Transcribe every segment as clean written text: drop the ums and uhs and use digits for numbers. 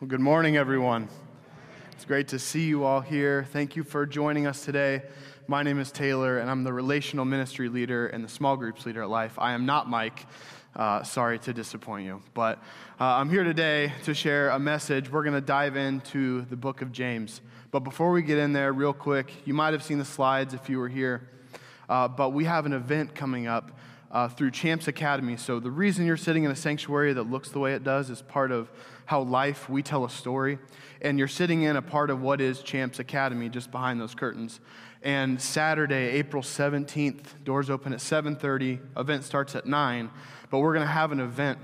Well, good morning, everyone. It's great to see you all here. Thank you for joining us today. My name is Taylor, and I'm the relational ministry leader and the small groups leader at Life. I am not Mike. Sorry to disappoint you, but I'm here today to share a message. We're going to dive into the book of James. But before we get in there, real quick, you might have seen the slides if you were here, but we have an event coming up through Champs Academy. So the reason you're sitting in a sanctuary that looks the way it does is part of how Life, we tell a story. And you're sitting in a part of what is Champs Academy, just behind those curtains. And Saturday, April 17th, doors open at 7:30, event starts at 9. But we're going to have an event.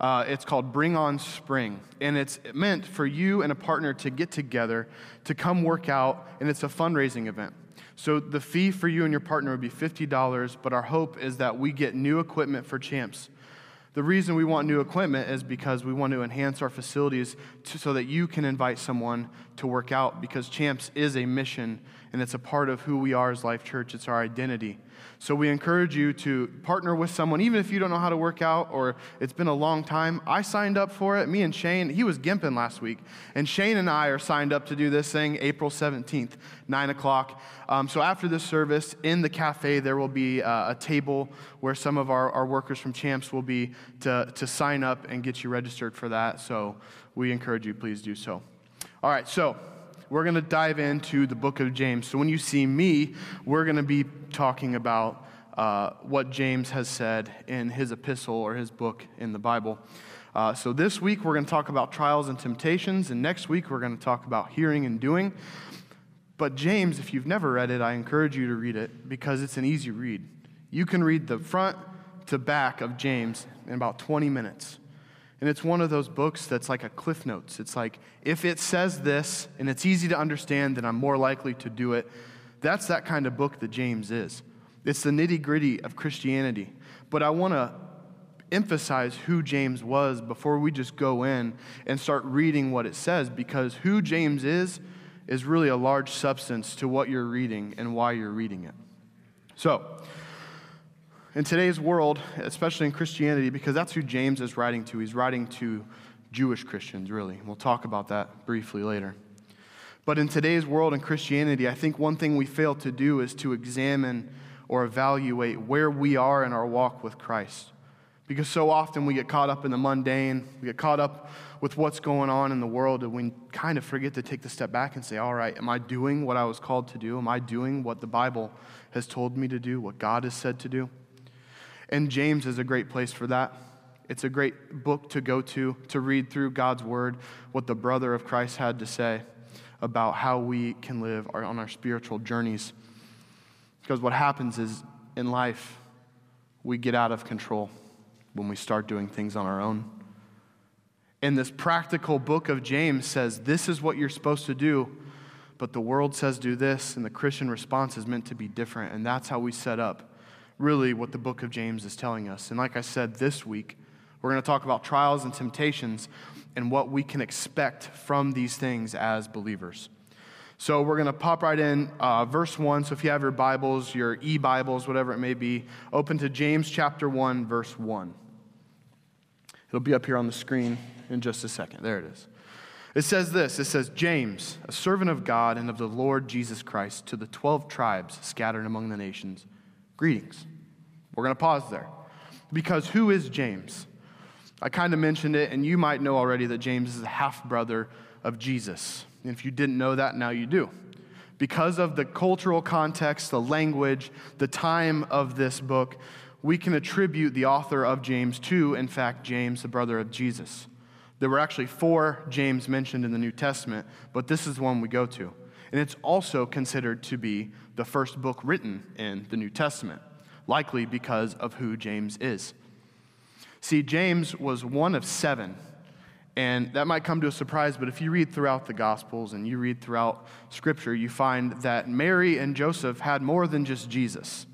It's called Bring On Spring. And it's meant for you and a partner to get together, to come work out, and it's a fundraising event. So the fee for you and your partner would be $50, but our hope is that we get new equipment for Champs. The reason we want new equipment is because we want to enhance our facilities so that you can invite someone to work out, because Champs is a mission, and it's a part of who we are as Life Church. It's our identity. So we encourage you to partner with someone, even if you don't know how to work out or it's been a long time. I signed up for it. Me and Shane, he was gimping last week, and Shane and I are signed up to do this thing April 17th, 9 o'clock. So after this service, in the cafe, there will be a table where some of our workers from Champs will be to sign up and get you registered for that. So we encourage you, please do so. All right, so we're going to dive into the book of James. So when you see me, we're going to be talking about what James has said in his epistle or his book in the Bible. So this week, we're going to talk about trials and temptations, and next week, we're going to talk about hearing and doing. But James, if you've never read it, I encourage you to read it because it's an easy read. You can read the front to back of James in about 20 minutes. And it's one of those books that's like a Cliff Notes. It's like, if it says this and it's easy to understand, then I'm more likely to do it. That's that kind of book that James is. It's the nitty-gritty of Christianity. But I want to emphasize who James was before we just go in and start reading what it says, because who James is really a large substance to what you're reading and why you're reading it. So, in today's world, especially in Christianity, because that's who James is writing to. He's writing to Jewish Christians, really. We'll talk about that briefly later. But in today's world in Christianity, I think one thing we fail to do is to examine or evaluate where we are in our walk with Christ. Because so often we get caught up in the mundane, we get caught up with what's going on in the world, and we kind of forget to take the step back and say, all right, am I doing what I was called to do? Am I doing what the Bible has told me to do, what God has said to do? And James is a great place for that. It's a great book to go to read through God's word, what the brother of Christ had to say about how we can live on our spiritual journeys. Because what happens is, in life, we get out of control when we start doing things on our own. And this practical book of James says, this is what you're supposed to do, but the world says do this, and the Christian response is meant to be different, and that's how we set up really what the book of James is telling us. And like I said, this week, we're going to talk about trials and temptations and what we can expect from these things as believers. So we're going to pop right in, verse 1. So if you have your Bibles, your e-Bibles, whatever it may be, open to James chapter 1, verse 1. It'll be up here on the screen in just a second. There it is. It says this. It says, James, a servant of God and of the Lord Jesus Christ, to the 12 tribes scattered among the nations, greetings. We're going to pause there. Because who is James? I kind of mentioned it, and you might know already that James is a half-brother of Jesus. And if you didn't know that, now you do. Because of the cultural context, the language, the time of this book, we can attribute the author of James to, in fact, James, the brother of Jesus. There were actually 4 James mentioned in the New Testament, but this is the one we go to. And it's also considered to be the first book written in the New Testament, likely because of who James is. See, James was one of 7, and that might come to a surprise, but if you read throughout the Gospels and you read throughout Scripture, you find that Mary and Joseph had more than just Jesus.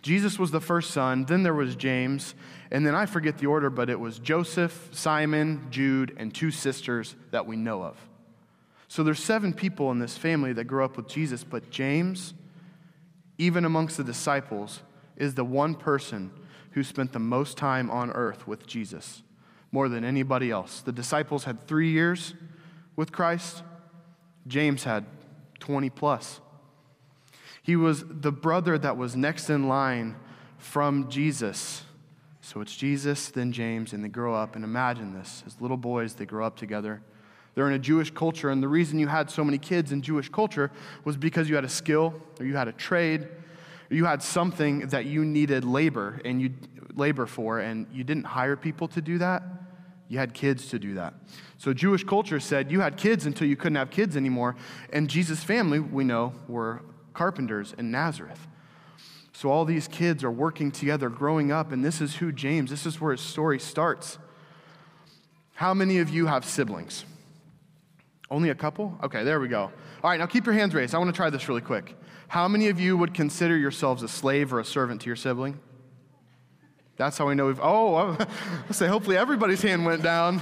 Jesus was the first son, then there was James, and then I forget the order, but it was Joseph, Simon, Jude, and 2 sisters that we know of. So there's 7 people in this family that grew up with Jesus, but James, even amongst the disciples, is the one person who spent the most time on earth with Jesus, more than anybody else. The disciples had 3 years, with Christ, James had 20 plus. He was the brother that was next in line from Jesus. So it's Jesus, then James, and they grow up. And imagine this, as little boys, they grow up together. They're in a Jewish culture, and the reason you had so many kids in Jewish culture was because you had a skill, or you had a trade, or you had something that you needed labor for, and you didn't hire people to do that. You had kids to do that. So Jewish culture said you had kids until you couldn't have kids anymore. And Jesus' family, we know, were carpenters in Nazareth. So all these kids are working together, growing up, and this is who James, this is where his story starts. How many of you have siblings? Only a couple? Okay, there we go. All right, now keep your hands raised. I want to try this really quick. How many of you would consider yourselves a slave or a servant to your sibling? That's how we know let's say hopefully everybody's hand went down.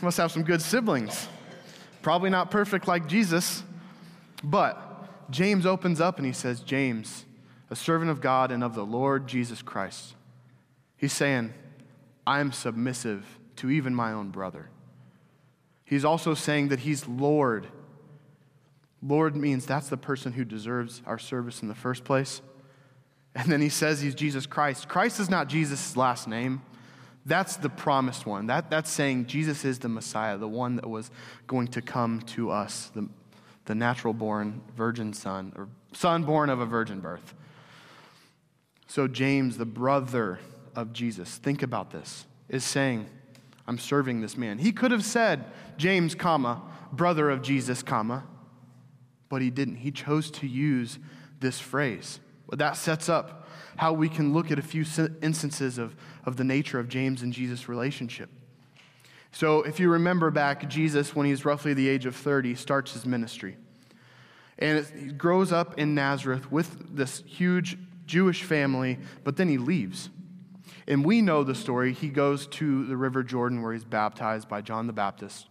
Must have some good siblings. Probably not perfect like Jesus, but James opens up and he says, James, a servant of God and of the Lord Jesus Christ. He's saying, I'm submissive to even my own brother. He's also saying that he's Lord. Lord means that's the person who deserves our service in the first place. And then he says he's Jesus Christ. Christ is not Jesus' last name. That's the promised one. That's saying Jesus is the Messiah, the one that was going to come to us, the natural-born virgin son, or son born of a virgin birth. So James, the brother of Jesus, think about this, is saying, I'm serving this man. He could have said, James, brother of Jesus, but he didn't. He chose to use this phrase. That sets up how we can look at a few instances of the nature of James and Jesus' relationship. So if you remember back, Jesus, when he's roughly the age of 30, starts his ministry. And he grows up in Nazareth with this huge Jewish family, but then he leaves. And we know the story. He goes to the River Jordan where he's baptized by John the Baptist.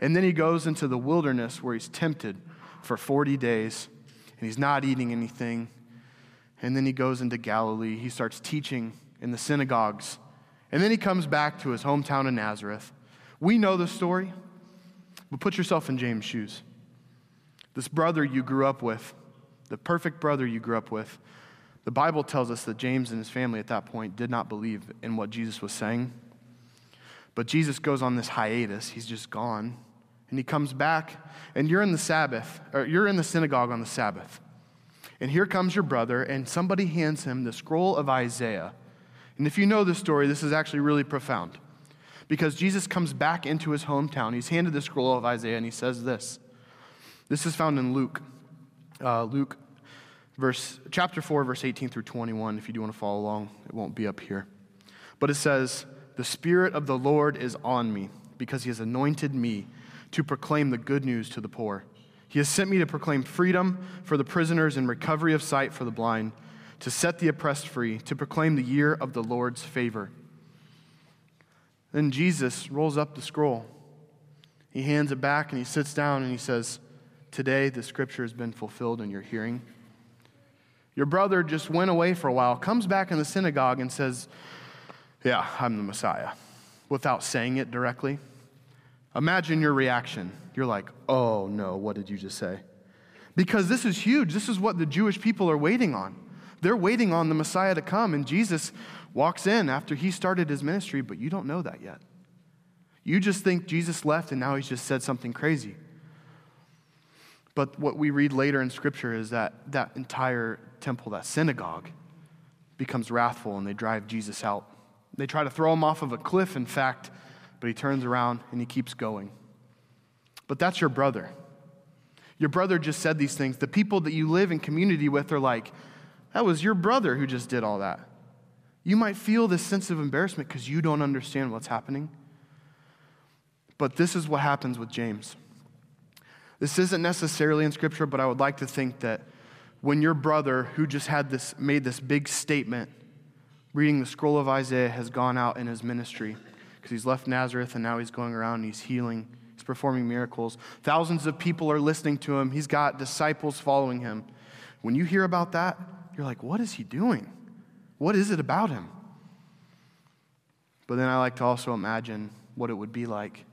And then he goes into the wilderness where he's tempted for 40 days, and he's not eating anything. And then he goes into Galilee. He starts teaching in the synagogues. And then he comes back to his hometown of Nazareth. We know the story, but put yourself in James' shoes. This brother you grew up with, the perfect brother you grew up with, the Bible tells us that James and his family at that point did not believe in what Jesus was saying. But Jesus goes on this hiatus. He's just gone. And he comes back, and you're in the synagogue on the Sabbath. And here comes your brother, and somebody hands him the scroll of Isaiah. And if you know this story, this is actually really profound. Because Jesus comes back into his hometown. He's handed the scroll of Isaiah, and he says this. This is found in Luke. Luke chapter 4, verse 18 through 21. If you do want to follow along, it won't be up here. But it says, "The Spirit of the Lord is on me, because he has anointed me to proclaim the good news to the poor. He has sent me to proclaim freedom for the prisoners and recovery of sight for the blind, to set the oppressed free, to proclaim the year of the Lord's favor." Then Jesus rolls up the scroll. He hands it back and he sits down and he says, "Today the scripture has been fulfilled in your hearing." Your brother just went away for a while, comes back in the synagogue and says, "Yeah, I'm the Messiah," without saying it directly. Imagine your reaction. You're like, "Oh no, what did you just say?" Because this is huge. This is what the Jewish people are waiting on. They're waiting on the Messiah to come, and Jesus walks in after he started his ministry, but you don't know that yet. You just think Jesus left and now he's just said something crazy. But what we read later in Scripture is that that entire temple, that synagogue, becomes wrathful and they drive Jesus out. They try to throw him off of a cliff, in fact, but he turns around and he keeps going. But that's your brother. Your brother just said these things. The people that you live in community with are like, that was your brother who just did all that. You might feel this sense of embarrassment because you don't understand what's happening. But this is what happens with James. This isn't necessarily in Scripture, but I would like to think that when your brother who just made this big statement, reading the scroll of Isaiah, has gone out in his ministry, because he's left Nazareth and now he's going around and he's healing. He's performing miracles. Thousands of people are listening to him. He's got disciples following him. When you hear about that, you're like, what is he doing? What is it about him? But then I like to also imagine what it would be like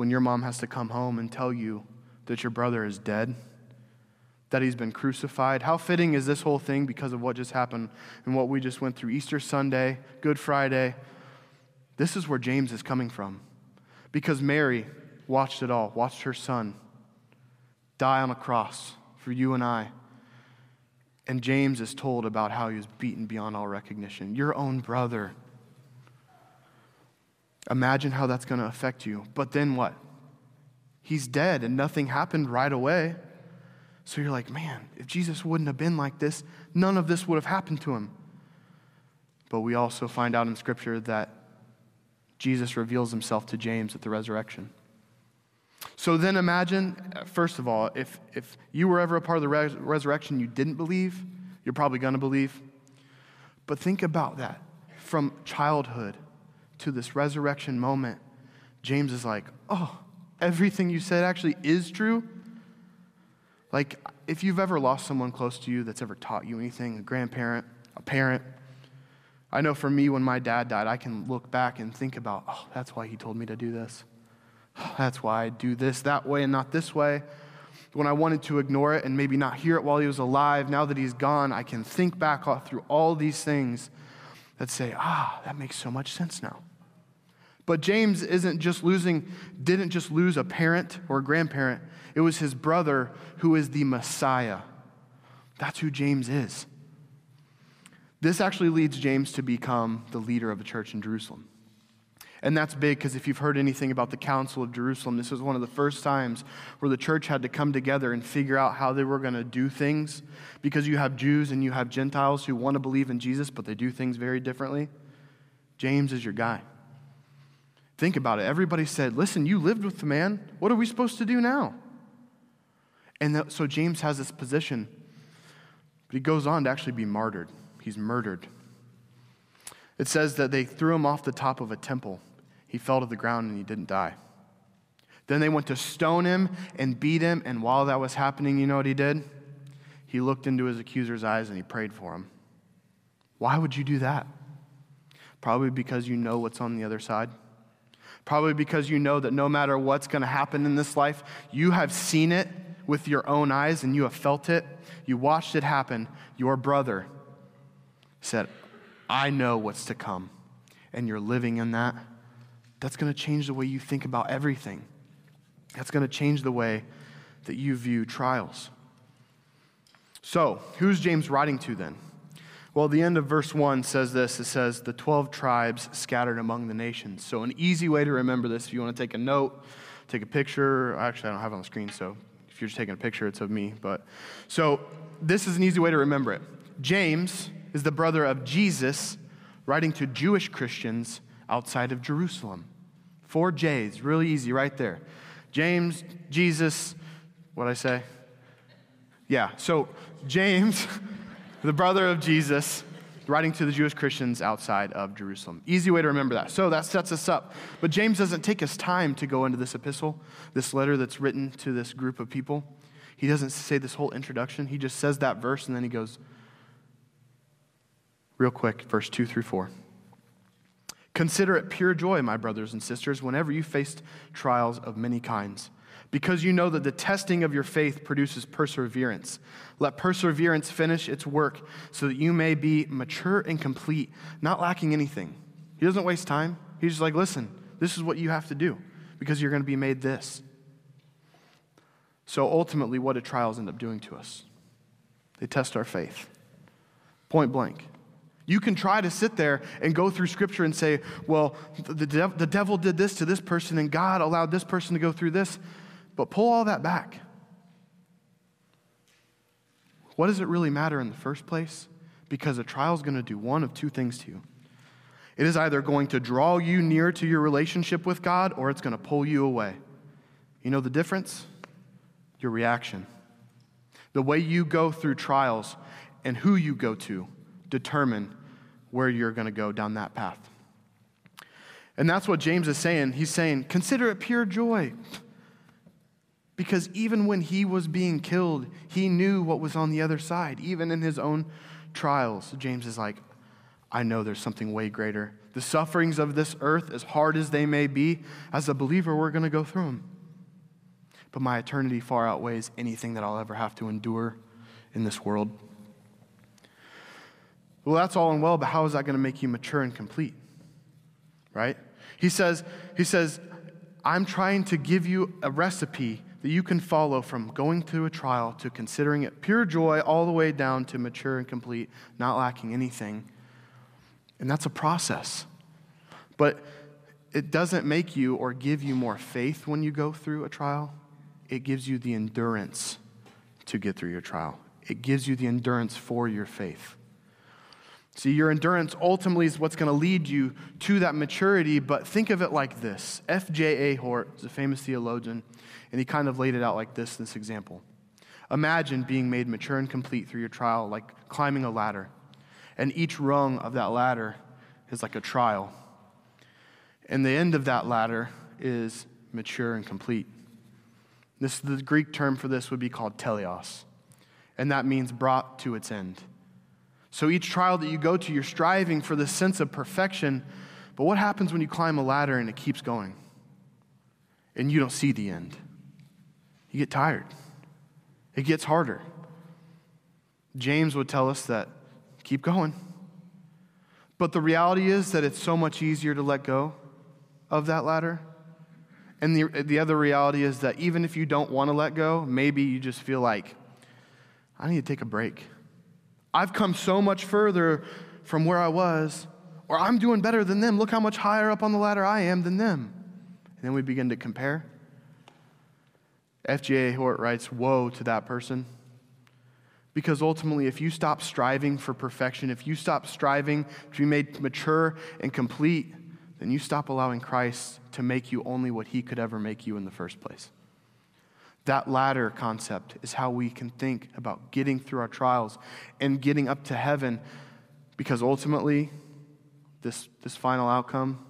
when your mom has to come home and tell you that your brother is dead, that he's been crucified? How fitting is this whole thing because of what just happened and what we just went through Easter Sunday, Good Friday? This is where James is coming from, because Mary watched it all, watched her son die on a cross for you and I. And James is told about how he was beaten beyond all recognition. Your own brother. Imagine how that's going to affect you. But then what? He's dead and nothing happened right away. So you're like, man, if Jesus wouldn't have been like this, none of this would have happened to him. But we also find out in Scripture that Jesus reveals himself to James at the resurrection. So then imagine, first of all, if you were ever a part of the resurrection, you didn't believe, you're probably going to believe. But think about that. From childhood to this resurrection moment, James is like, oh, everything you said actually is true. Like, if you've ever lost someone close to you that's ever taught you anything, a grandparent, a parent, I know for me, when my dad died, I can look back and think about, oh, that's why he told me to do this. That's why I do this that way and not this way. When I wanted to ignore it and maybe not hear it while he was alive, now that he's gone, I can think back through all these things that say, that makes so much sense now. But James didn't just lose a parent or a grandparent. It was his brother who is the Messiah. That's who James is. This actually leads James to become the leader of a church in Jerusalem. And that's big, because if you've heard anything about the Council of Jerusalem, this was one of the first times where the church had to come together and figure out how they were going to do things, because you have Jews and you have Gentiles who want to believe in Jesus, but they do things very differently. James is your guy. Think about it. Everybody said, listen, you lived with the man. What are we supposed to do now? And so James has this position, but he goes on to actually be martyred. He's murdered. It says that they threw him off the top of a temple. He fell to the ground and he didn't die. Then they went to stone him and beat him. And while that was happening, you know what he did? He looked into his accuser's eyes and he prayed for him. Why would you do that? Probably because you know what's on the other side. Probably because you know that no matter what's going to happen in this life, you have seen it with your own eyes and you have felt it. You watched it happen. Your brother said, I know what's to come, and you're living in that. That's going to change the way you think about everything. That's going to change the way that you view trials. So, who's James writing to then? Well, the end of verse 1 says this. It says, the 12 tribes scattered among the nations. So an easy way to remember this, if you want to take a note, take a picture. Actually, I don't have it on the screen, so if you're just taking a picture, it's of me. But so this is an easy way to remember it. James is the brother of Jesus, writing to Jewish Christians outside of Jerusalem. 4 J's, really easy right there. James, Jesus, what'd I say? Yeah, so James, the brother of Jesus, writing to the Jewish Christians outside of Jerusalem. Easy way to remember that. So that sets us up. But James doesn't take his time to go into this epistle, this letter that's written to this group of people. He doesn't say this whole introduction. He just says that verse, and then he goes, real quick, verse 2-4. Consider it pure joy, my brothers and sisters, whenever you faced trials of many kinds, because you know that the testing of your faith produces perseverance. Let perseverance finish its work so that you may be mature and complete, not lacking anything. He doesn't waste time. He's just like, listen, this is what you have to do because you're going to be made this. So ultimately, what do trials end up doing to us? They test our faith. Point blank. You can try to sit there and go through Scripture and say, well, the devil did this to this person and God allowed this person to go through this, but pull all that back. What does it really matter in the first place? Because a trial is going to do one of two things to you. It is either going to draw you near to your relationship with God, or it's going to pull you away. You know the difference? Your reaction. The way you go through trials and who you go to determine where you're going to go down that path. And that's what James is saying. He's saying, consider it pure joy. Because even when he was being killed, he knew what was on the other side. Even in his own trials, James is like, I know there's something way greater The sufferings of this earth, as hard as they may be, as a believer, we're going to go through them. But my eternity far outweighs anything that I'll ever have to endure in this world. Well, that's all and well, but how is that going to make you mature and complete? Right? He says, I'm trying to give you a recipe that you can follow from going through a trial to considering it pure joy all the way down to mature and complete, not lacking anything. And that's a process. But it doesn't make you or give you more faith when you go through a trial. It gives you the endurance to get through your trial. It gives you the endurance for your faith. See, your endurance ultimately is what's going to lead you to that maturity, but think of it like this. F.J.A. Hort is a famous theologian, and he kind of laid it out like this in this example. Imagine being made mature and complete through your trial, like climbing a ladder. And each rung of that ladder is like a trial. And the end of that ladder is mature and complete. The Greek term for this would be called teleos. And that means brought to its end. So each trial that you go to, you're striving for this sense of perfection. But what happens when you climb a ladder and it keeps going? And you don't see the end. You get tired. It gets harder. James would tell us that keep going. But the reality is that it's so much easier to let go of that ladder. And the other reality is that even if you don't want to let go, maybe you just feel like, I need to take a break. I've come so much further from where I was, or I'm doing better than them. Look how much higher up on the ladder I am than them. And then we begin to compare. F.J.A. Hort writes, woe to that person. Because ultimately, if you stop striving for perfection, if you stop striving to be made mature and complete, then you stop allowing Christ to make you only what he could ever make you in the first place. That latter concept is how we can think about getting through our trials and getting up to heaven, because ultimately, this final outcome,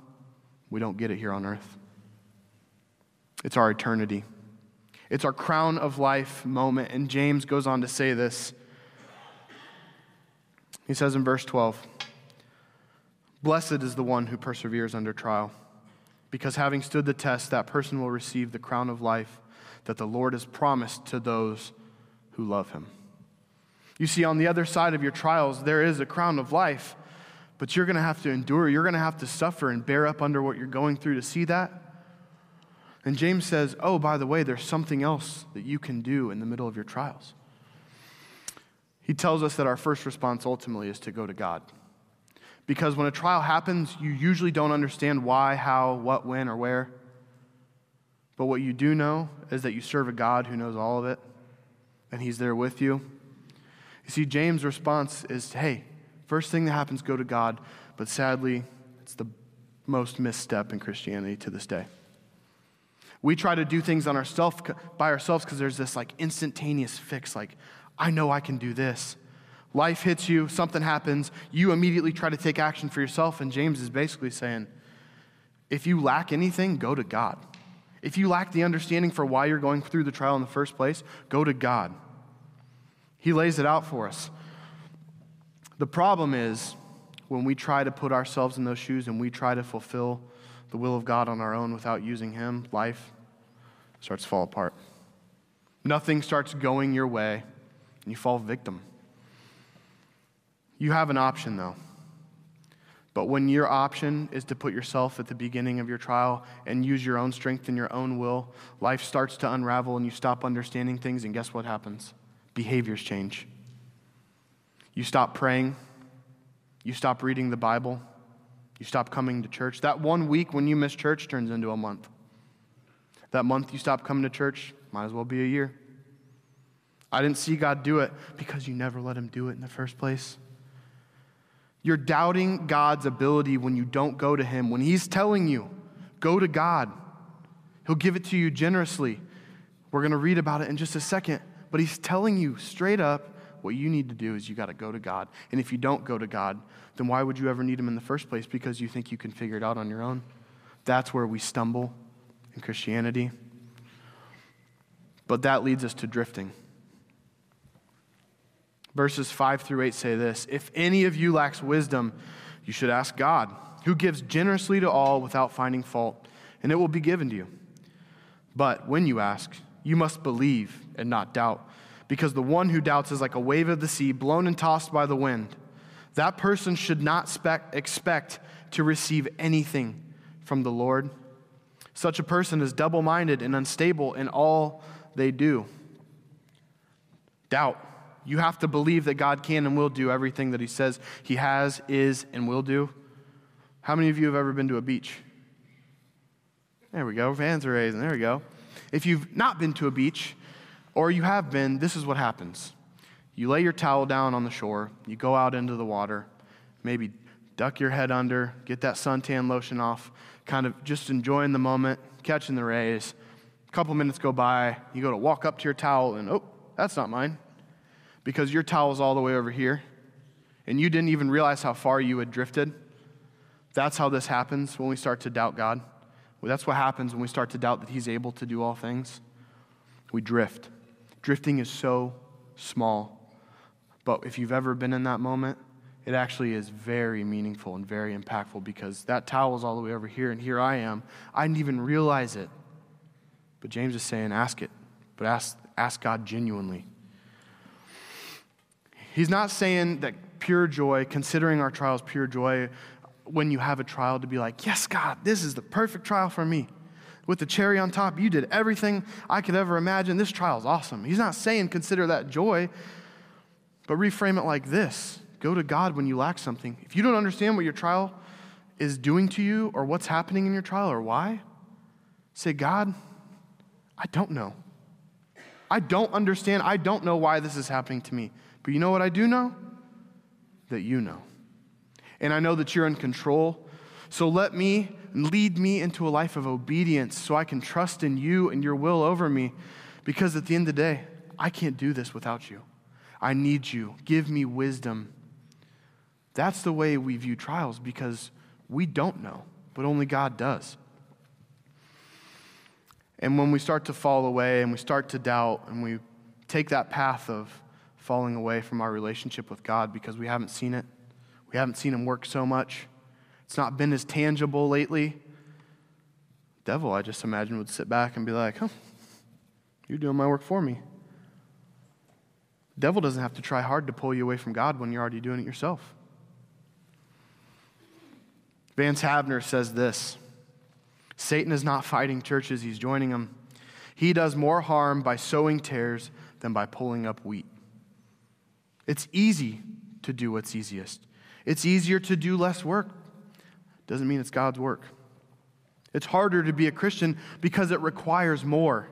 we don't get it here on earth. It's our eternity. It's our crown of life moment. And James goes on to say this. He says in verse 12, blessed is the one who perseveres under trial, because having stood the test, that person will receive the crown of life that the Lord has promised to those who love him. You see, on the other side of your trials, there is a crown of life, but you're going to have to endure. You're going to have to suffer and bear up under what you're going through to see that. And James says, oh, by the way, there's something else that you can do in the middle of your trials. He tells us that our first response ultimately is to go to God. Because when a trial happens, you usually don't understand why, how, what, when, or where. But what you do know is that you serve a God who knows all of it, and he's there with you. You see, James' response is, hey, first thing that happens, go to God. But sadly, it's the most misstep in Christianity to this day. We try to do things on ourselves by ourselves because there's this like instantaneous fix, like, I know I can do this. Life hits you, something happens, you immediately try to take action for yourself, and James is basically saying, if you lack anything, go to God. If you lack the understanding for why you're going through the trial in the first place, go to God. He lays it out for us. The problem is when we try to put ourselves in those shoes and we try to fulfill the will of God on our own without using him, life starts to fall apart. Nothing starts going your way, and you fall victim. You have an option, though. But when your option is to put yourself at the beginning of your trial and use your own strength and your own will, life starts to unravel, and you stop understanding things, and guess what happens? Behaviors change. You stop praying. You stop reading the Bible. You stop coming to church. That one week when you miss church turns into a month. That month you stop coming to church, might as well be a year. I didn't see God do it because you never let him do it in the first place. You're doubting God's ability when you don't go to him. When he's telling you, go to God. He'll give it to you generously. We're going to read about it in just a second. But he's telling you straight up, what you need to do is you got to go to God. And if you don't go to God, then why would you ever need him in the first place? Because you think you can figure it out on your own. That's where we stumble in Christianity. But that leads us to drifting. Verses 5 through 8 say this, if any of you lacks wisdom, you should ask God who gives generously to all without finding fault, and it will be given to you. But when you ask, you must believe and not doubt, because the one who doubts is like a wave of the sea, blown and tossed by the wind. That person should not expect to receive anything from the Lord. Such a person is double-minded and unstable in all they do. Doubt. You have to believe that God can and will do everything that he says he has, is, and will do. How many of you have ever been to a beach? There we go. Hands are raising. There we go. If you've not been to a beach, or you have been, this is what happens. You lay your towel down on the shore. You go out into the water. Maybe duck your head under. Get that suntan lotion off. Kind of just enjoying the moment, catching the rays. A couple minutes go by. You go to walk up to your towel, and oh, that's not mine. Because your towel's all the way over here, and you didn't even realize how far you had drifted. That's how this happens when we start to doubt God. Well, that's what happens when we start to doubt that he's able to do all things. We drift. Drifting is so small, but if you've ever been in that moment, it actually is very meaningful and very impactful, because that towel's all the way over here, and here I am. I didn't even realize it, but James is saying ask it, but ask God genuinely. He's not saying that pure joy, considering our trials pure joy, when you have a trial to be like, yes, God, this is the perfect trial for me. With the cherry on top, you did everything I could ever imagine. This trial is awesome. He's not saying consider that joy, but reframe it like this. Go to God when you lack something. If you don't understand what your trial is doing to you or what's happening in your trial or why, say, God, I don't know. I don't understand. I don't know why this is happening to me. But you know what I do know? That you know. And I know that you're in control. So lead me into a life of obedience so I can trust in you and your will over me. Because at the end of the day, I can't do this without you. I need you. Give me wisdom. That's the way we view trials, because we don't know, but only God does. And when we start to fall away and we start to doubt and we take that path of falling away from our relationship with God because we haven't seen it, we haven't seen him work so much, it's not been as tangible lately, the devil, I just imagine, would sit back and be like, huh, you're doing my work for me. The devil doesn't have to try hard to pull you away from God when you're already doing it yourself. Vance Havner says this: Satan is not fighting churches, he's joining them. He does more harm by sowing tares than by pulling up wheat. It's easy to do what's easiest. It's easier to do less work. Doesn't mean it's God's work. It's harder to be a Christian because it requires more.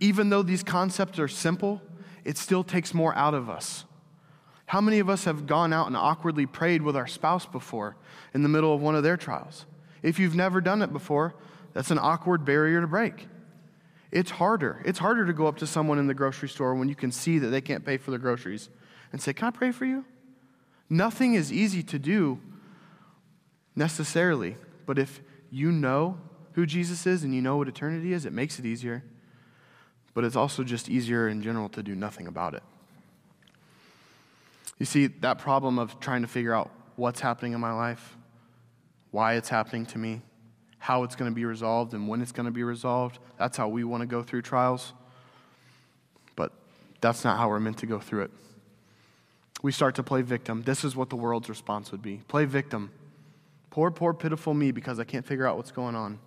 Even though these concepts are simple, it still takes more out of us. How many of us have gone out and awkwardly prayed with our spouse before in the middle of one of their trials? If you've never done it before, that's an awkward barrier to break. It's harder. It's harder to go up to someone in the grocery store when you can see that they can't pay for their groceries and say, can I pray for you? Nothing is easy to do necessarily, but if you know who Jesus is and you know what eternity is, it makes it easier. But it's also just easier in general to do nothing about it. You see, that problem of trying to figure out what's happening in my life, why it's happening to me, how it's going to be resolved, and when it's going to be resolved. That's how we want to go through trials. But that's not how we're meant to go through it. We start to play victim. This is what the world's response would be. Play victim. Poor, poor, pitiful me, because I can't figure out what's going on.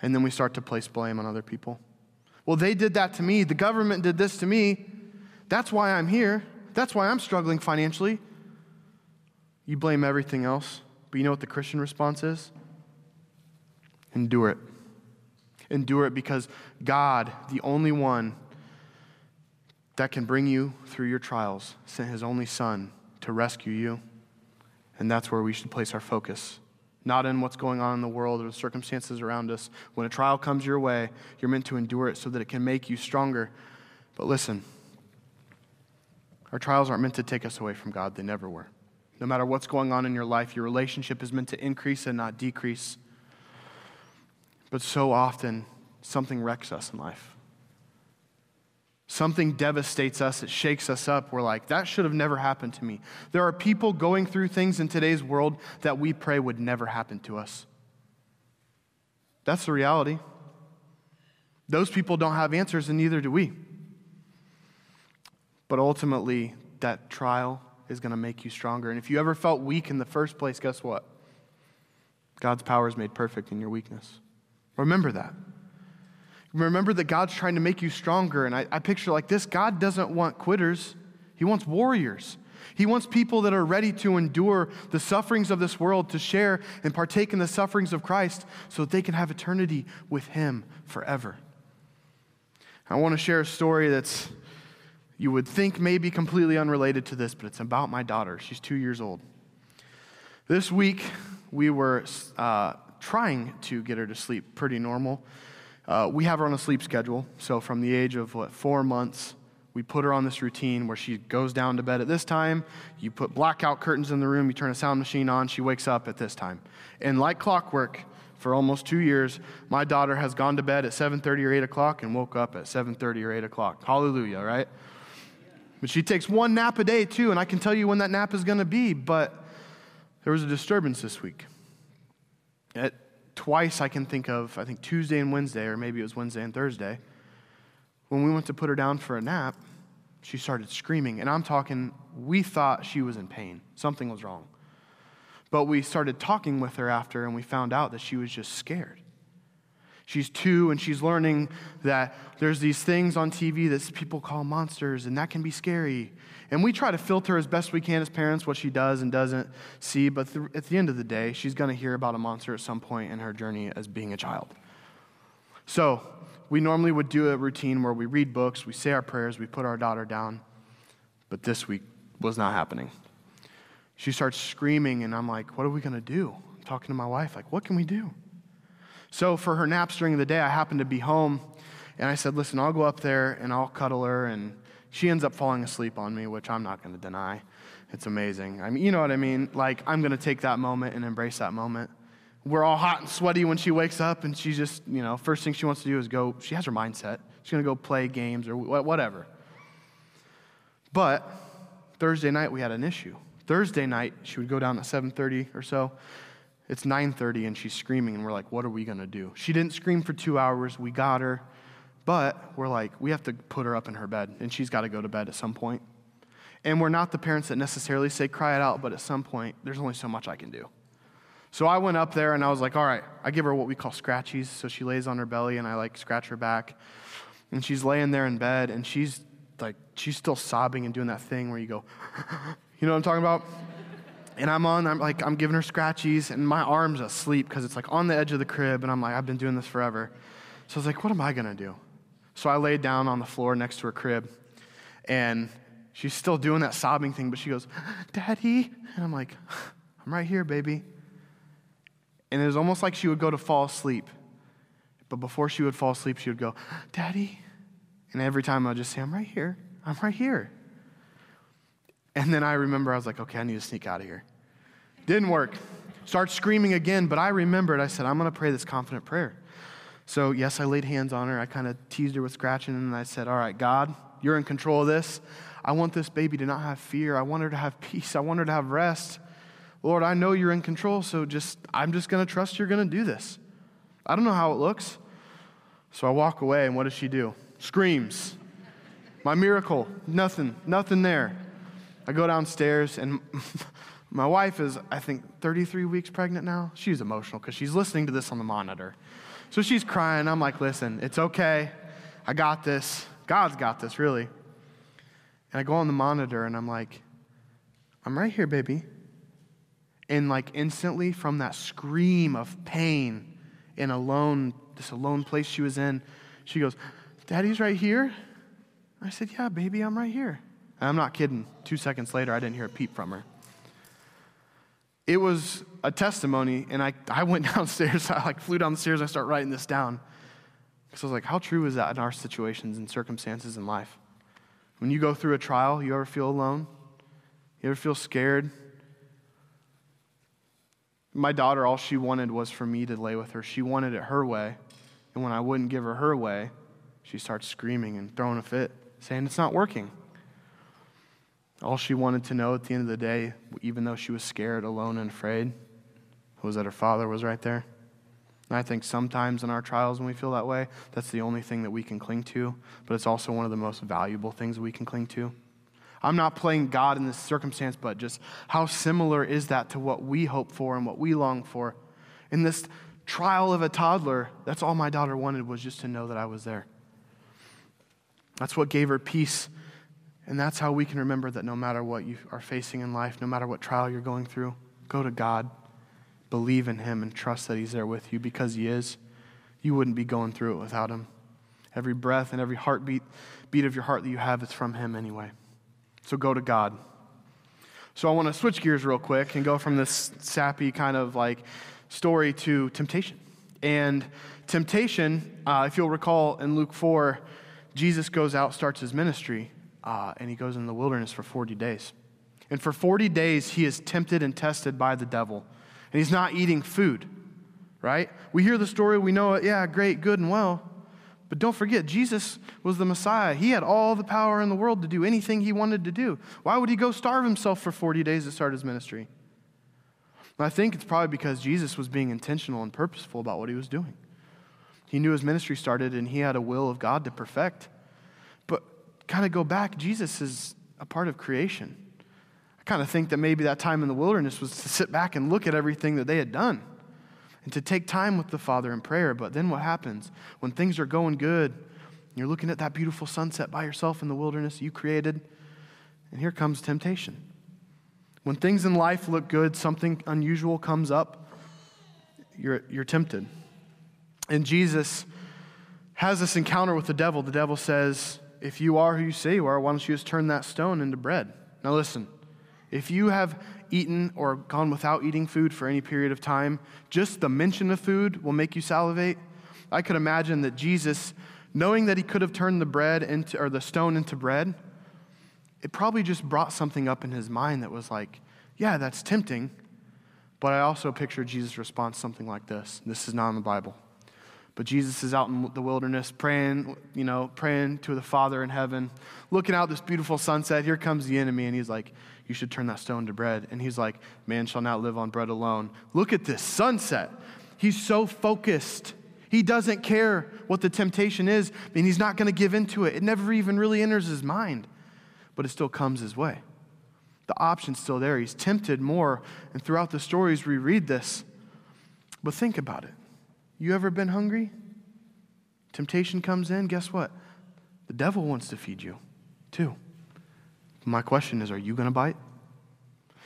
And then we start to place blame on other people. Well, they did that to me. The government did this to me. That's why I'm here. That's why I'm struggling financially. You blame everything else. But you know what the Christian response is? Endure it. Endure it, because God, the only one that can bring you through your trials, sent his only son to rescue you. And that's where we should place our focus. Not in what's going on in the world or the circumstances around us. When a trial comes your way, you're meant to endure it so that it can make you stronger. But listen, our trials aren't meant to take us away from God. They never were. No matter what's going on in your life, your relationship is meant to increase and not decrease. But so often, something wrecks us in life. Something devastates us, it shakes us up. We're like, that should have never happened to me. There are people going through things in today's world that we pray would never happen to us. That's the reality. Those people don't have answers, and neither do we. But ultimately, that trial is going to make you stronger. And if you ever felt weak in the first place, guess what? God's power is made perfect in your weakness. Remember that. Remember that God's trying to make you stronger. And I picture like this. God doesn't want quitters. He wants warriors. He wants people that are ready to endure the sufferings of this world, to share and partake in the sufferings of Christ so that they can have eternity with him forever. I want to share a story that's, you would think, maybe completely unrelated to this, but it's about my daughter. She's 2 years old. This week, we were trying to get her to sleep pretty normal. We have her on a sleep schedule. So from the age of, 4 months, we put her on this routine where she goes down to bed at this time. You put blackout curtains in the room. You turn a sound machine on. She wakes up at this time. And like clockwork, for almost 2 years, my daughter has gone to bed at 7:30 or 8 o'clock and woke up at 7:30 or 8 o'clock. Hallelujah, right? But she takes one nap a day, too, and I can tell you when that nap is going to be, but there was a disturbance this week. Twice I can think of, I think Tuesday and Wednesday, or maybe it was Wednesday and Thursday, when we went to put her down for a nap, she started screaming. And I'm talking, we thought she was in pain. Something was wrong. But we started talking with her after, and we found out that she was just scared. She's 2, and she's learning that there's these things on TV that people call monsters, and that can be scary. And we try to filter as best we can as parents what she does and doesn't see, but at the end of the day, she's going to hear about a monster at some point in her journey as being a child. So we normally would do a routine where we read books, we say our prayers, we put our daughter down, but this week was not happening. She starts screaming, and I'm like, what are we going to do? I'm talking to my wife, like, what can we do? So for her naps during the day, I happened to be home, and I said, listen, I'll go up there, and I'll cuddle her, and she ends up falling asleep on me, which I'm not going to deny. It's amazing. I mean, you know what I mean? Like, I'm going to take that moment and embrace that moment. We're all hot and sweaty when she wakes up, and she just, you know, first thing she wants to do is go, she has her mindset. She's going to go play games or whatever. But Thursday night, we had an issue. Thursday night, she would go down at 7:30 or so. It's 9:30 and she's screaming, and we're like, what are we going to do? She didn't scream for 2 hours. We got her, but we're like, we have to put her up in her bed, and she's got to go to bed at some point. And we're not the parents that necessarily say, cry it out, but at some point, there's only so much I can do. So I went up there, and I was like, all right, I give her what we call scratchies. So she lays on her belly, and I like scratch her back, and she's laying there in bed, and she's still sobbing and doing that thing where you go, you know what I'm talking about? And I'm giving her scratchies, and my arm's asleep because it's like on the edge of the crib, and I'm like, I've been doing this forever. So I was like, what am I going to do? So I laid down on the floor next to her crib, and she's still doing that sobbing thing, but she goes, Daddy. And I'm like, I'm right here, baby. And it was almost like she would go to fall asleep, but before she would fall asleep, she would go, Daddy. And every time I would just say, I'm right here. I'm right here. And then I remember, I was like, okay, I need to sneak out of here. Didn't work. Start screaming again, but I remembered. I said, I'm going to pray this confident prayer. So, yes, I laid hands on her. I kind of teased her with scratching, and I said, all right, God, you're in control of this. I want this baby to not have fear. I want her to have peace. I want her to have rest. Lord, I know you're in control, so I'm just going to trust you're going to do this. I don't know how it looks. So I walk away, and what does she do? Screams. My miracle, nothing there. I go downstairs, and my wife is, I think, 33 weeks pregnant now. She's emotional because she's listening to this on the monitor. So she's crying. I'm like, listen, it's okay. I got this. God's got this, really. And I go on the monitor, and I'm like, I'm right here, baby. And like instantly from that scream of pain in this alone place she was in, she goes, Daddy's right here? I said, yeah, baby, I'm right here. And I'm not kidding. 2 seconds later, I didn't hear a peep from her. It was a testimony, and I went downstairs. I like flew down the stairs. I started writing this down. Because I was like, how true is that in our situations and circumstances in life? When you go through a trial, you ever feel alone? You ever feel scared? My daughter, all she wanted was for me to lay with her. She wanted it her way. And when I wouldn't give her her way, she starts screaming and throwing a fit. saying it's not working. All she wanted to know at the end of the day, even though she was scared, alone, and afraid, was that her father was right there. And I think sometimes in our trials when we feel that way, that's the only thing that we can cling to, but it's also one of the most valuable things we can cling to. I'm not playing God in this circumstance, but just how similar is that to what we hope for and what we long for? In this trial of a toddler, that's all my daughter wanted, was just to know that I was there. That's what gave her peace, and that's how we can remember that no matter what you are facing in life, no matter what trial you're going through, go to God. Believe in him and trust that he's there with you, because he is. You wouldn't be going through it without him. Every breath and every beat of your heart that you have is from him anyway. So go to God. So I want to switch gears real quick and go from this sappy kind of like story to temptation. And temptation, if you'll recall in Luke 4, Jesus goes out, starts his ministry, and he goes in the wilderness for 40 days. And for 40 days, he is tempted and tested by the devil. And he's not eating food, right? We hear the story, we know it, yeah, great, good, and well. But don't forget, Jesus was the Messiah. He had all the power in the world to do anything he wanted to do. Why would he go starve himself for 40 days to start his ministry? And I think it's probably because Jesus was being intentional and purposeful about what he was doing. He knew his ministry started, and he had a will of God to perfect. But kind of go back, Jesus is a part of creation. Kind of think that maybe that time in the wilderness was to sit back and look at everything that they had done and to take time with the Father in prayer. But then what happens? When things are going good, you're looking at that beautiful sunset by yourself in the wilderness you created, and here comes temptation. When things in life look good, something unusual comes up, you're tempted. And Jesus has this encounter with the devil. The devil says, if you are who you say you are, why don't you just turn that stone into bread? Now listen. If you have eaten or gone without eating food for any period of time, just the mention of food will make you salivate. I could imagine that Jesus, knowing that he could have turned the bread into, or the stone into bread, it probably just brought something up in his mind that was like, yeah, that's tempting. But I also picture Jesus' response something like this. This is not in the Bible. But Jesus is out in the wilderness praying, praying to the Father in heaven, looking out this beautiful sunset. Here comes the enemy, and he's like, you should turn that stone to bread. And he's like, man shall not live on bread alone. Look at this sunset. He's so focused. He doesn't care what the temptation is. I mean, he's not going to give into it. It never even really enters his mind, but it still comes his way. The option's still there. He's tempted more. And throughout the stories, we read this. But think about it. You ever been hungry? Temptation comes in, guess what? The devil wants to feed you, too. My question is, are you going to bite?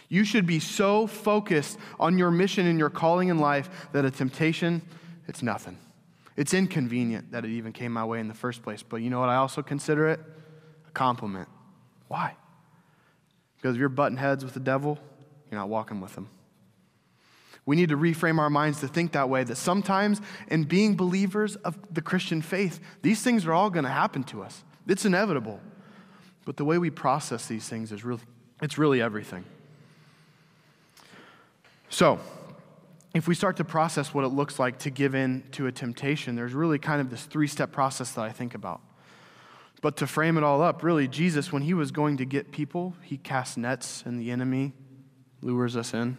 You should be so focused on your mission and your calling in life that a temptation, it's nothing. It's inconvenient that it even came my way in the first place, but you know what? I also consider it a compliment. Why? Because if you're butting heads with the devil, you're not walking with him. We need to reframe our minds to think that way, that sometimes in being believers of the Christian faith, these things are all going to happen to us. It's inevitable. But the way we process these things is really, it's really everything. So if we start to process what it looks like to give in to a temptation, there's really kind of this three-step process that I think about. But to frame it all up, really, Jesus, when he was going to get people, he cast nets and the enemy lures us in.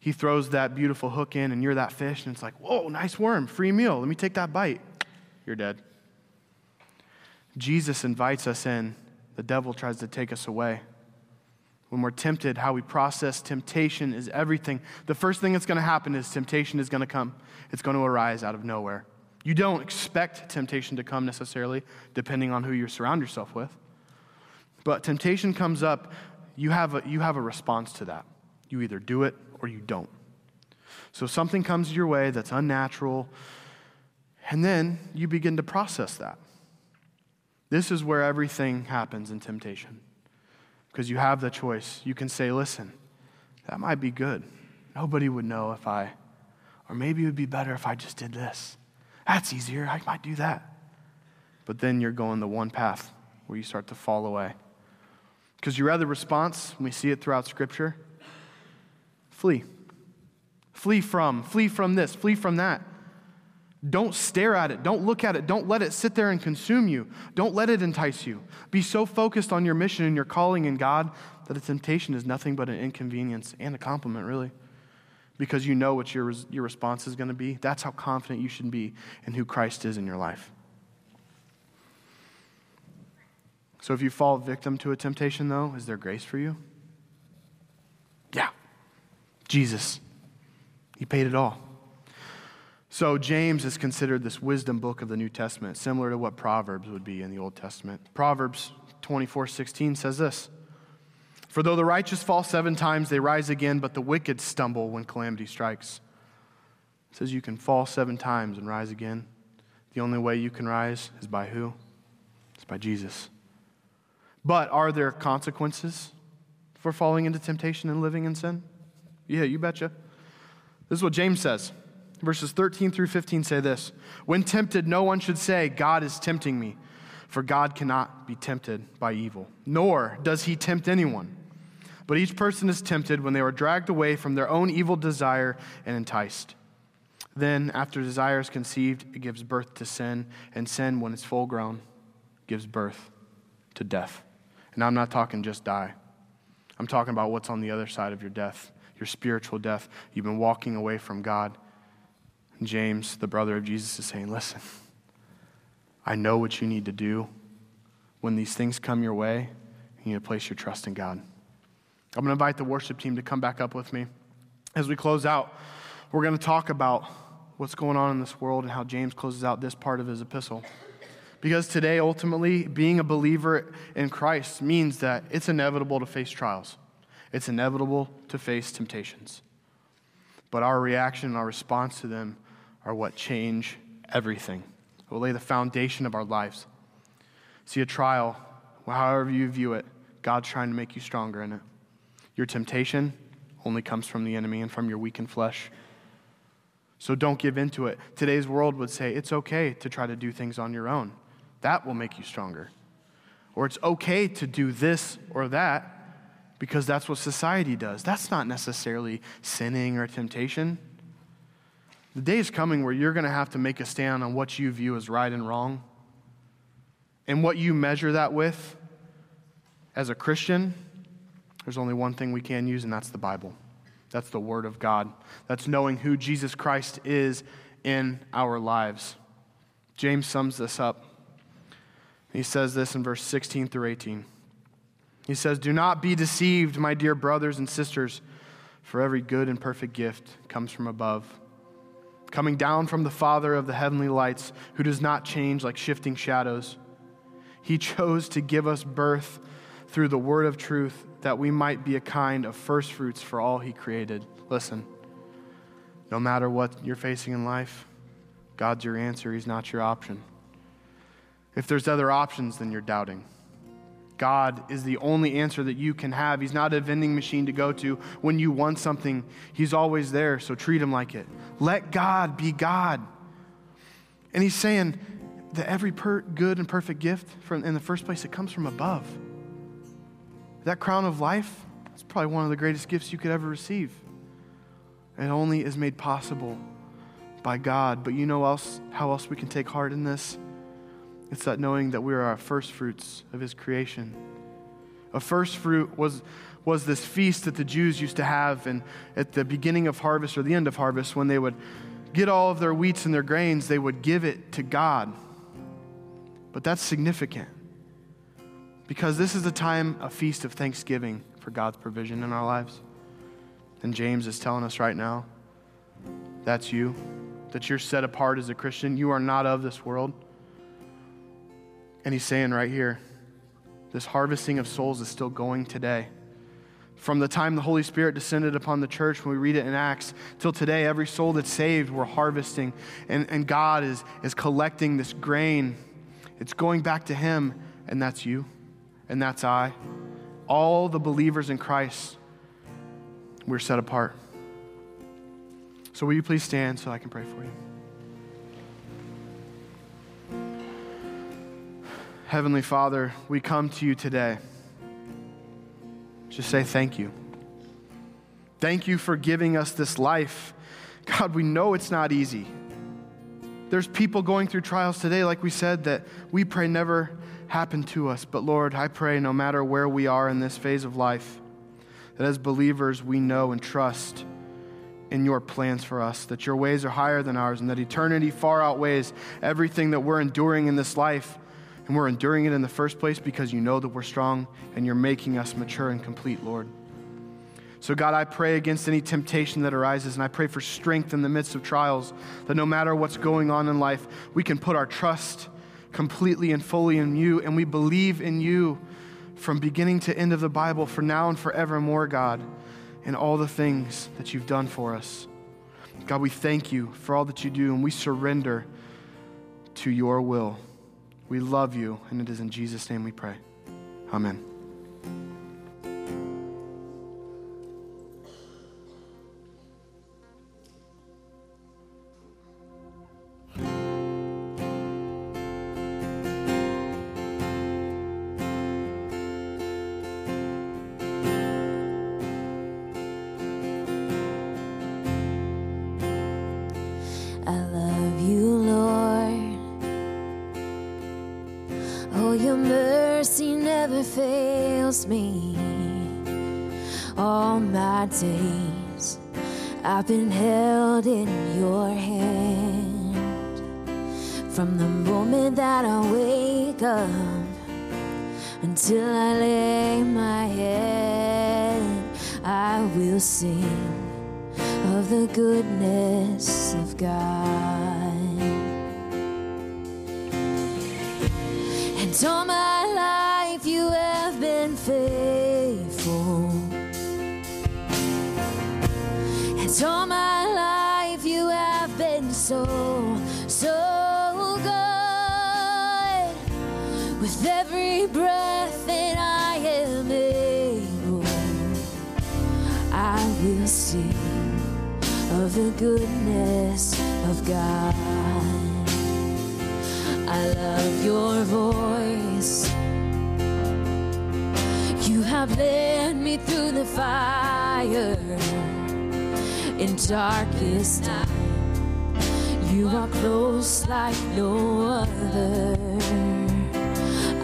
He throws that beautiful hook in, and you're that fish, and it's like, whoa, nice worm, free meal. Let me take that bite. You're dead. Jesus invites us in. The devil tries to take us away. When we're tempted, how we process temptation is everything. The first thing that's going to happen is temptation is going to come. It's going to arise out of nowhere. You don't expect temptation to come necessarily, depending on who you surround yourself with. But temptation comes up. You have a response to that. You either do it or you don't. So something comes your way that's unnatural, and then you begin to process that. This is where everything happens in temptation, because you have the choice. You can say, listen, that might be good. Nobody would know if I, or maybe it would be better if I just did this. That's easier. I might do that. But then you're going the one path where you start to fall away. Because your other response, and we see it throughout Scripture, flee. Flee from this, flee from that. Don't stare at it. Don't look at it. Don't let it sit there and consume you. Don't let it entice you. Be so focused on your mission and your calling in God that a temptation is nothing but an inconvenience and a compliment, really, because you know what your response is going to be. That's how confident you should be in who Christ is in your life. So if you fall victim to a temptation, though, is there grace for you? Yeah. Jesus. He paid it all. So James is considered this wisdom book of the New Testament, similar to what Proverbs would be in the Old Testament. Proverbs 24:16 says this, "For though the righteous fall 7 times, they rise again, but the wicked stumble when calamity strikes." It says you can fall 7 times and rise again. The only way you can rise is by who? It's by Jesus. But are there consequences for falling into temptation and living in sin? Yeah, you betcha. This is what James says. Verses 13 through 15 say this, "When tempted, no one should say, 'God is tempting me,' for God cannot be tempted by evil, nor does he tempt anyone. But each person is tempted when they are dragged away from their own evil desire and enticed. Then, after desire is conceived, it gives birth to sin, and sin, when it's full grown, gives birth to death." And I'm not talking just die. I'm talking about what's on the other side of your death, your spiritual death. You've been walking away from God. James, the brother of Jesus, is saying, listen, I know what you need to do. When these things come your way, you need to place your trust in God. I'm going to invite the worship team to come back up with me. As we close out, we're going to talk about what's going on in this world and how James closes out this part of his epistle. Because today, ultimately, being a believer in Christ means that it's inevitable to face trials. It's inevitable to face temptations. But our reaction and our response to them are what change everything. It will lay the foundation of our lives. See, a trial, however you view it, God's trying to make you stronger in it. Your temptation only comes from the enemy and from your weakened flesh. So don't give in to it. Today's world would say it's okay to try to do things on your own. That will make you stronger. Or it's okay to do this or that, because that's what society does. That's not necessarily sinning or temptation. The day is coming where you're going to have to make a stand on what you view as right and wrong. And what you measure that with as a Christian, there's only one thing we can use, and that's the Bible. That's the Word of God. That's knowing who Jesus Christ is in our lives. James sums this up. He says this in verse 16 through 18. He says, "Do not be deceived, my dear brothers and sisters, for every good and perfect gift comes from above, coming down from the Father of the heavenly lights, who does not change like shifting shadows. He chose to give us birth through the word of truth, that we might be a kind of first fruits for all he created." Listen, no matter what you're facing in life, God's your answer. He's not your option. If there's other options, then you're doubting. God is the only answer that you can have. He's not a vending machine to go to when you want something. He's always there, so treat him like it. Let God be God. And he's saying that every good and perfect gift, in the first place, it comes from above. That crown of life, it's probably one of the greatest gifts you could ever receive. It only is made possible by God. But you know how else we can take heart in this? It's that knowing that we are our first fruits of his creation. A first fruit was this feast that the Jews used to have, and at the beginning of harvest or the end of harvest, when they would get all of their wheats and their grains, they would give it to God. But that's significant, because this is a time, a feast of thanksgiving for God's provision in our lives. And James is telling us right now, that's you, that you're set apart as a Christian. You are not of this world. And he's saying right here, this harvesting of souls is still going today. From the time the Holy Spirit descended upon the church, when we read it in Acts, till today, every soul that's saved, we're harvesting. And God is collecting this grain. It's going back to him, and that's you, and that's I. All the believers in Christ, we're set apart. So will you please stand so I can pray for you? Heavenly Father, we come to you today. Just say thank you. Thank you for giving us this life. God, we know it's not easy. There's people going through trials today, like we said, that we pray never happen to us. But Lord, I pray no matter where we are in this phase of life, that as believers, we know and trust in your plans for us, that your ways are higher than ours, and that eternity far outweighs everything that we're enduring in this life. And we're enduring it in the first place because you know that we're strong and you're making us mature and complete, Lord. So God, I pray against any temptation that arises, and I pray for strength in the midst of trials, that no matter what's going on in life, we can put our trust completely and fully in you, and we believe in you from beginning to end of the Bible, for now and forevermore, God, and all the things that you've done for us. God, we thank you for all that you do, and we surrender to your will. We love you, and it is in Jesus' name we pray. Amen. Me all my days, I've been held in your hand. From the moment that I wake up until I lay my head, I will sing of the goodness of God. And all my life you have been faithful. And all my life you have been so, so good. With every breath that I am able, I will sing of the goodness of God. I love your voice. You have led me through the fire. In darkest night, you are close like no other.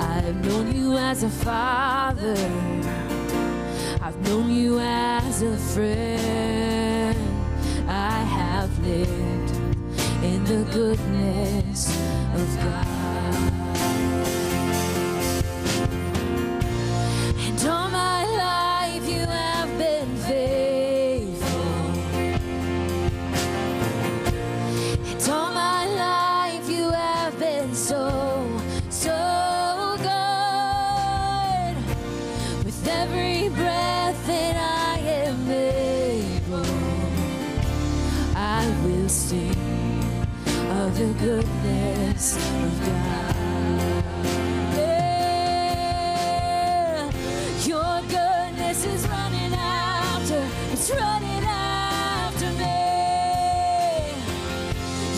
I've known you as a father. I've known you as a friend. I have lived in the goodness of God. And all my life you have been faithful. And all my life you have been so, so good. With every breath that I am able, I will sing of the goodness of God. Yeah. Your goodness is running after, it's running after me.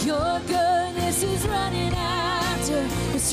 Your goodness is running after, it's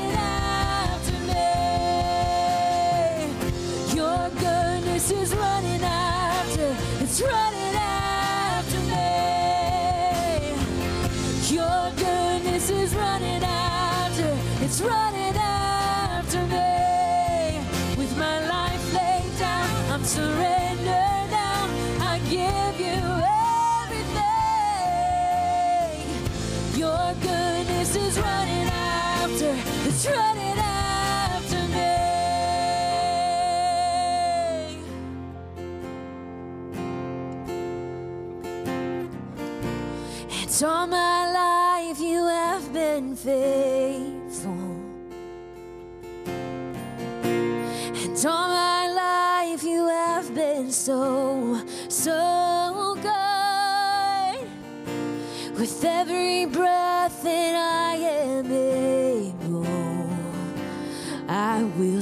it's running after me. Your goodness is running after, it's running after me. Your goodness is running after, it's running after me. With my life laid down, I'm surrendered now, I give you your goodness is running after, it's running after me. And all my life you have been faithful. And all my life you have been so, so good. With every breath that I am able, I will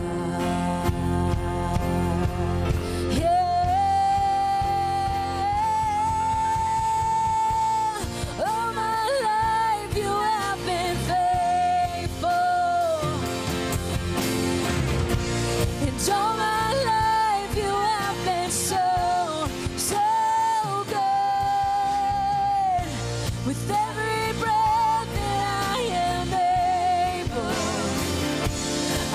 Yeah. with every breath that I am able.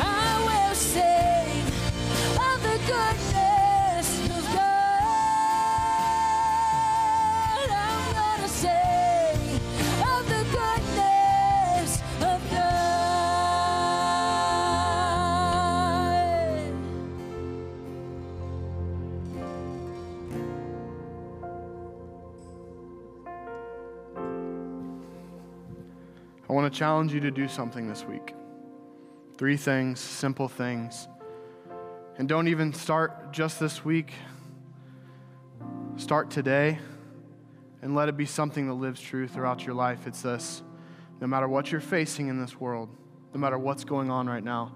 I will sing of the goodness of God. I'm gonna sing of the goodness of God. I want to challenge you to do something this week. 3 things, simple things. And don't even start just this week. Start today and let it be something that lives true throughout your life. It's this: no matter what you're facing in this world, no matter what's going on right now,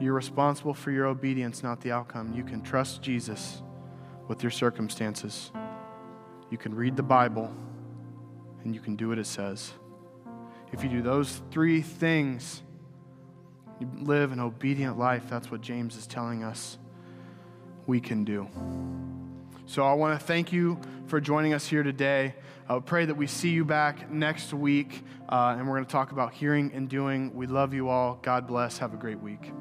you're responsible for your obedience, not the outcome. You can trust Jesus with your circumstances. You can read the Bible and you can do what it says. If you do those 3 things, you live an obedient life. That's what James is telling us we can do. So I want to thank you for joining us here today. I pray that we see you back next week, and we're going to talk about hearing and doing. We love you all. God bless. Have a great week.